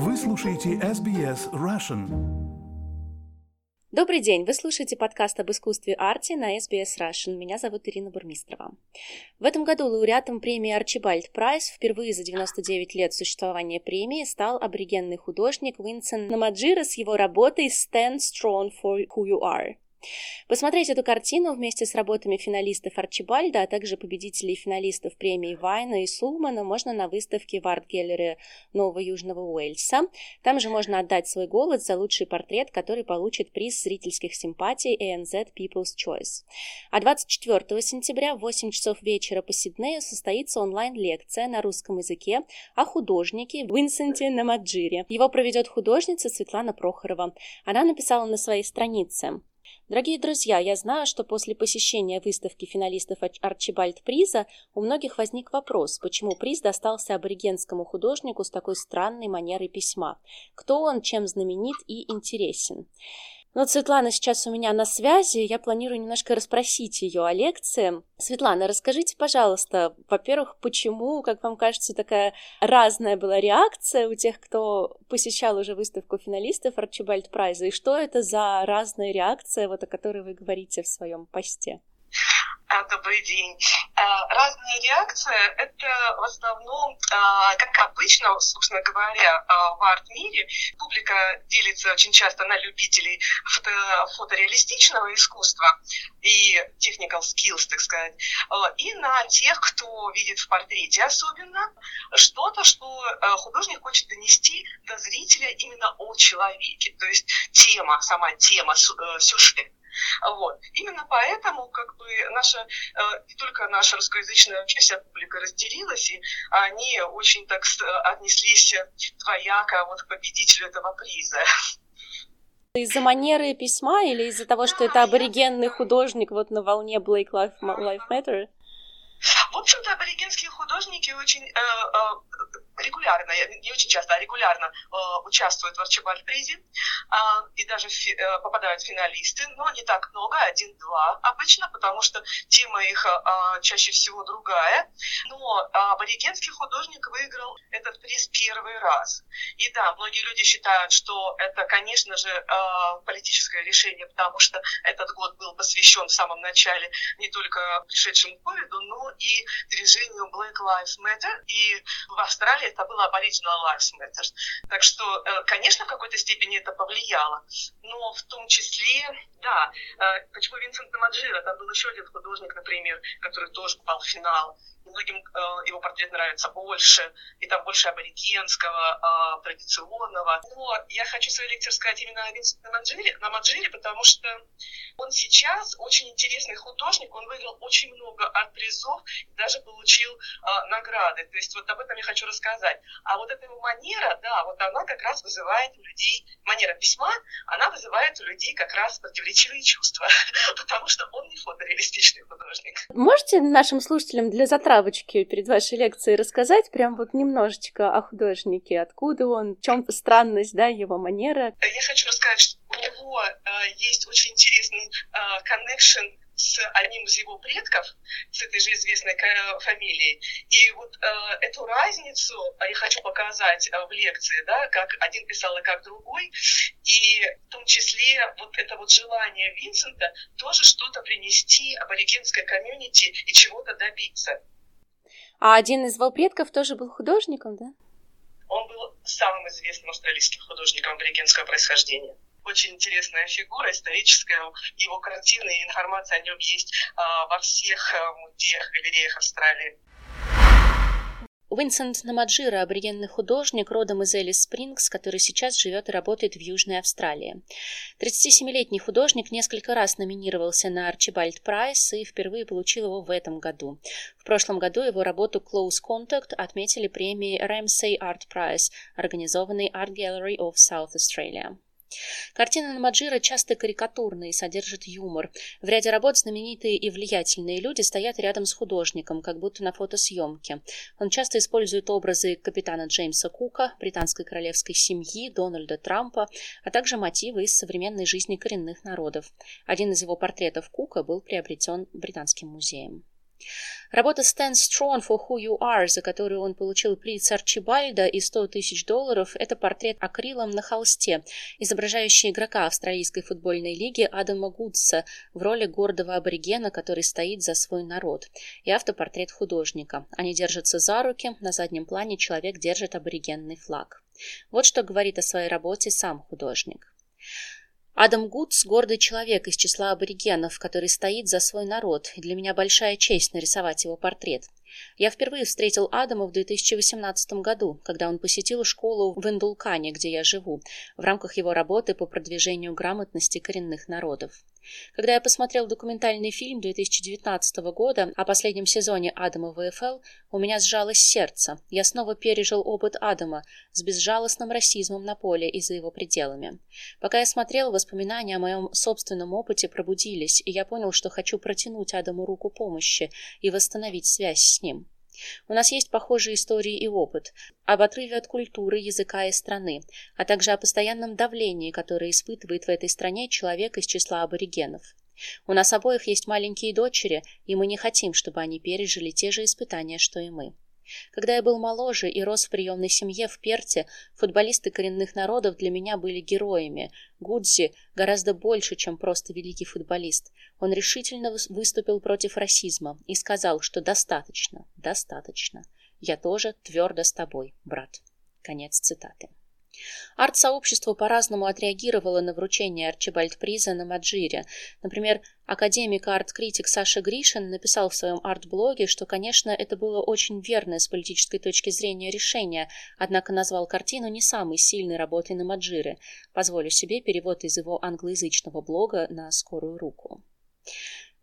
Вы слушаете SBS Russian. Добрый день! Вы слушаете подкаст об искусстве арте на SBS Russian. Меня зовут Ирина Бурмистрова. В этом году лауреатом премии Archibald Prize впервые за 99 лет существования премии стал аборигенный художник Винсент Наматжира с его работой «Stand Strong for Who You Are». Посмотреть эту картину вместе с работами финалистов Арчибальда, а также победителей и финалистов премий Вайна и Сулмана можно на выставке в Art Gallery Нового Южного Уэльса. Там же можно отдать свой голос за лучший портрет, который получит приз зрительских симпатий ANZ People's Choice. А 24 сентября в 8 часов вечера по Сиднею состоится онлайн-лекция на русском языке о художнике Винсенте Наматжире. Его проведет художница Светлана Прохорова. Она написала на своей странице: «Дорогие друзья, я знаю, что после посещения выставки финалистов Арчибальд приза у многих возник вопрос, почему приз достался аборигенскому художнику с такой странной манерой письма. Кто он, чем знаменит и интересен?» Но Светлана сейчас у меня на связи, я планирую немножко расспросить ее о лекции. Светлана, расскажите, пожалуйста, во-первых, почему, как вам кажется, такая разная была реакция у тех, кто посещал уже выставку финалистов Арчибальд Прайза, и что это за разная реакция, вот о которой вы говорите в своем посте? Добрый день. Разная реакция — это в основном, как обычно, собственно говоря, в арт-мире публика делится очень часто на любителей фотореалистичного искусства и technical skills, так сказать, и на тех, кто видит в портрете особенно что-то, что художник хочет донести до зрителя именно о человеке, то есть тема, сама тема, сюжет. Вот. Именно поэтому как бы наша, не только наша русскоязычная вся публика разделилась, и они очень так отнеслись двояко вот к победителю этого приза. Из-за манеры письма или из-за того, что это аборигенный художник вот на волне Black Lives Matter? В общем-то, аборигенские художники очень регулярно, не очень часто, а регулярно участвуют в Арчибальд-призе и даже попадают в финалисты, но не так много, 1-2 обычно, потому что тема их чаще всего другая. Но аборигенский художник выиграл этот приз первый раз. И да, многие люди считают, что это, конечно же, политическое решение, потому что этот год был посвящен в самом начале не только пришедшему ковиду, но и движению Black Lives Matter, и в Австралии это было Aboriginal Lives Matter. Так что, конечно, в какой-то степени это повлияло, но в том числе, да, почему Винсент Наматжира, там был еще один художник, например, который тоже попал в финал, многим его портрет нравится больше, и там больше аборигенского, традиционного. Но я хочу свою лекцию сказать именно о Винсенте Наматжире, потому что он сейчас очень интересный художник, он выиграл очень много арт-призов, даже получил награды. То есть вот об этом я хочу рассказать. А вот эта его манера, да, вот она как раз вызывает у людей, манера письма, она вызывает у людей как раз противоречивые чувства, потому что он не фотореалистичный художник. Можете нашим слушателям для затраты перед вашей лекцией рассказать прям вот немножечко о художнике, откуда он, в чем странность, да, его манера? Я хочу рассказать, что у него есть очень интересный коннекшн с одним из его предков, с этой же известной фамилией. И вот эту разницу я хочу показать в лекции, да, как один писал и как другой. И в том числе вот это вот желание Винсента тоже что-то принести аборигенской комьюнити и чего-то добиться. А один из его предков тоже был художником, да? Он был самым известным австралийским художником аборигенского происхождения. Очень интересная фигура, историческая. Его картины и информация о нем есть во всех музеях, галереях Австралии. Винсент Наматжира – аборигенный художник, родом из Элис Спрингс, который сейчас живет и работает в Южной Австралии. 37-летний художник несколько раз номинировался на Арчибальд Прайс и впервые получил его в этом году. В прошлом году его работу «Close Contact» отметили премией Ramsey Art Prize, организованной Art Gallery of South Australia. Картины Наматжира часто карикатурные и содержат юмор. В ряде работ знаменитые и влиятельные люди стоят рядом с художником, как будто на фотосъемке. Он часто использует образы капитана Джеймса Кука, британской королевской семьи, Дональда Трампа, а также мотивы из современной жизни коренных народов. Один из его портретов Кука был приобретен Британским музеем. Работа «Stand Strong for Who You Are», за которую он получил приз Арчибальда и $100 000, это портрет акрилом на холсте, изображающий игрока австралийской футбольной лиги Адама Гудса в роли гордого аборигена, который стоит за свой народ, и автопортрет художника. Они держатся за руки, на заднем плане человек держит аборигенный флаг. Вот что говорит о своей работе сам художник. Адам Гудс – гордый человек из числа аборигенов, который стоит за свой народ, и для меня большая честь нарисовать его портрет. Я впервые встретил Адама в 2018 году, когда он посетил школу в Индулкане, где я живу, в рамках его работы по продвижению грамотности коренных народов. Когда я посмотрел документальный фильм 2019 года о последнем сезоне Адама в ВФЛ, у меня сжалось сердце. Я снова пережил опыт Адама с безжалостным расизмом на поле и за его пределами. Пока я смотрел, воспоминания о моем собственном опыте пробудились, и я понял, что хочу протянуть Адаму руку помощи и восстановить связь с ним. У нас есть похожие истории и опыт об отрыве от культуры, языка и страны, а также о постоянном давлении, которое испытывает в этой стране человек из числа аборигенов. У нас обоих есть маленькие дочери, и мы не хотим, чтобы они пережили те же испытания, что и мы. Когда я был моложе и рос в приемной семье в Перте, футболисты коренных народов для меня были героями. Гудзи гораздо больше, чем просто великий футболист. Он решительно выступил против расизма и сказал, что «достаточно, достаточно. Я тоже твердо с тобой, брат». Конец цитаты. Арт-сообщество по-разному отреагировало на вручение Арчибальд Приза Наматжире. Например, академик и арт-критик Саша Гришин написал в своем арт-блоге, что, конечно, это было очень верное с политической точки зрения решение, однако назвал картину не самой сильной работой Наматжиры. Позволю себе перевод из его англоязычного блога на скорую руку.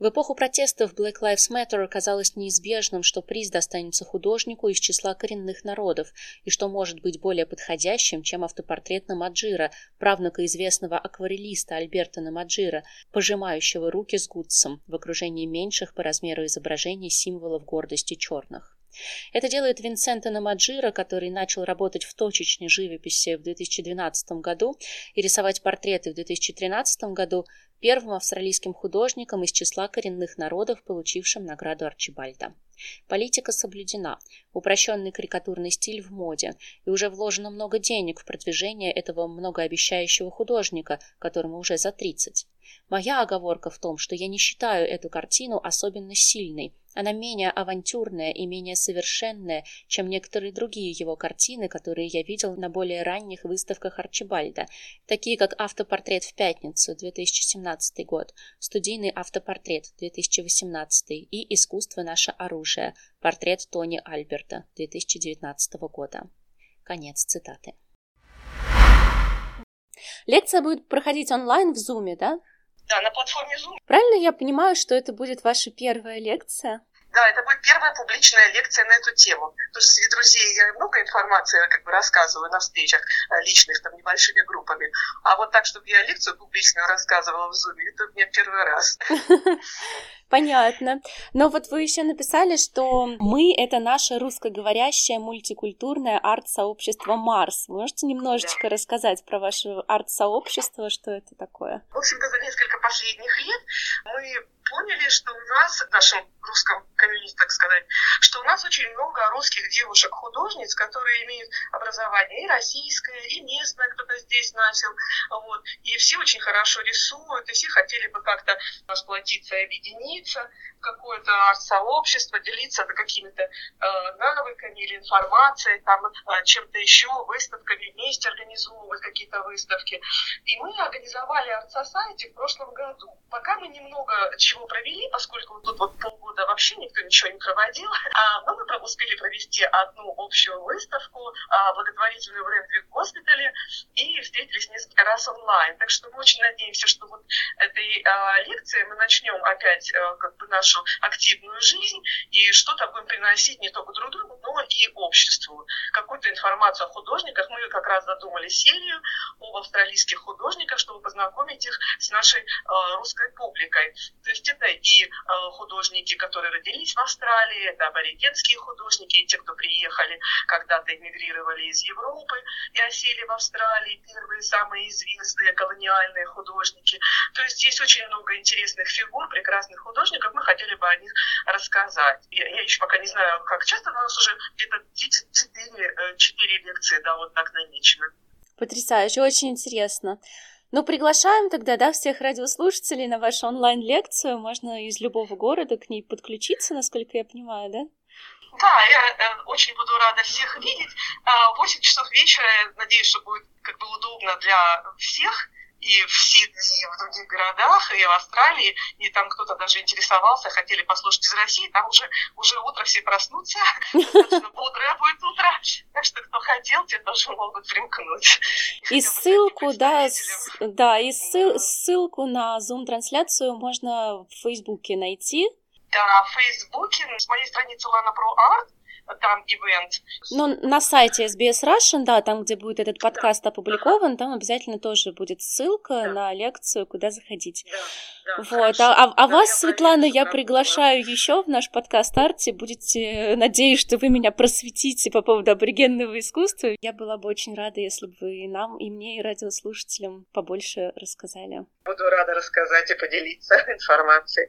В эпоху протестов Black Lives Matter казалось неизбежным, что приз достанется художнику из числа коренных народов, и что может быть более подходящим, чем автопортрет Наматжира, правнука известного акварелиста Альберта Наматжира, пожимающего руки с Гудсом в окружении меньших по размеру изображений символов гордости черных. Это делает Винсента Наматжира, который начал работать в точечной живописи в 2012 году и рисовать портреты в 2013 году, первым австралийским художником из числа коренных народов, получившим награду Арчибальда. Политика соблюдена, упрощенный карикатурный стиль в моде, и уже вложено много денег в продвижение этого многообещающего художника, которому уже за 30. Моя оговорка в том, что я не считаю эту картину особенно сильной, она менее авантюрная и менее совершенная, чем некоторые другие его картины, которые я видел на более ранних выставках Арчибальда, такие как «Автопортрет в пятницу» 2017 год, «Студийный автопортрет» 2018 и «Искусство – наше оружие» портрет Тони Альберта 2019 года. Конец цитаты. Лекция будет проходить онлайн в Zoom, да? Да, на платформе Zoom. Правильно я понимаю, что это будет ваша первая лекция? Да, это будет первая публичная лекция на эту тему. Потому что среди друзей я много информации рассказываю на встречах личных, там, небольшими группами. А вот так, чтобы я лекцию публичную рассказывала в Zoom, это у меня первый раз. Понятно. Но вот вы еще написали, что мы — это наше русскоговорящее мультикультурное арт-сообщество «Марс». Можете немножечко рассказать про ваше арт-сообщество, что это такое? В общем-то, за несколько последних лет мы поняли, что у нас, в нашем русском комьюнити, так сказать, что у нас очень много русских девушек-художниц, которые имеют образование и российское, и местное, кто-то здесь начал, вот, и все очень хорошо рисуют, и все хотели бы как-то сплотиться и объединиться в какое-то сообщество, делиться какими-то навыками или информацией, там, чем-то еще, выставками, вместе организовывать какие-то выставки. И мы организовали арт-сосайти в прошлом году. Пока мы немного чего провели, поскольку тут вот полгода вообще никто ничего не проводил, но мы успели провести одну общую выставку, благотворительную в Рэмпвик госпитале, и встретились несколько раз онлайн. Так что мы очень надеемся, что вот этой лекции мы начнем опять как бы нашу активную жизнь и что-то будем приносить не только друг другу, но и обществу. Какую-то информацию о художниках. Мы как раз задумали серию об австралийских художниках, чтобы познакомить их с нашей русской публикой. То есть это и художники, которые родились в Австралии, это аборигенские художники, и те, кто приехали, когда-то эмигрировали из Европы, и осели в Австралии, первые самые известные колониальные художники. То есть здесь очень много интересных фигур, прекрасных художников, мы хотели бы о них рассказать. Я еще пока не знаю, как часто, но у нас уже где-то 4 лекции, да, вот так намечено. Потрясающе, очень интересно. Ну, приглашаем тогда, да, всех радиослушателей на вашу онлайн-лекцию. Можно из любого города к ней подключиться, насколько я понимаю, да? Да, я очень буду рада всех видеть. 8 часов вечера, надеюсь, что будет как бы удобно для всех. И в Сиднее, и в других городах, и в Австралии, и там кто-то даже интересовался, хотели послушать из России, там уже утро все проснутся, достаточно бодрое будет утро, так что кто хотел, те тоже могут примкнуть. И ссылку, да, и ссылку на Zoom-трансляцию можно в Фейсбуке найти. Да, в Фейсбуке, с моей страницы Лана Про Арт, там ивент. Ну, на сайте SBS Russian, да, там, где будет этот подкаст опубликован, там обязательно тоже будет ссылка на лекцию, куда заходить. Вот. А вас, Светлана, я приглашаю еще в наш подкаст «Арти». Будете, надеюсь, что вы меня просветите по поводу аборигенного искусства. Я была бы очень рада, если бы вы и нам, и мне, и радиослушателям побольше рассказали. Буду рада рассказать и поделиться информацией.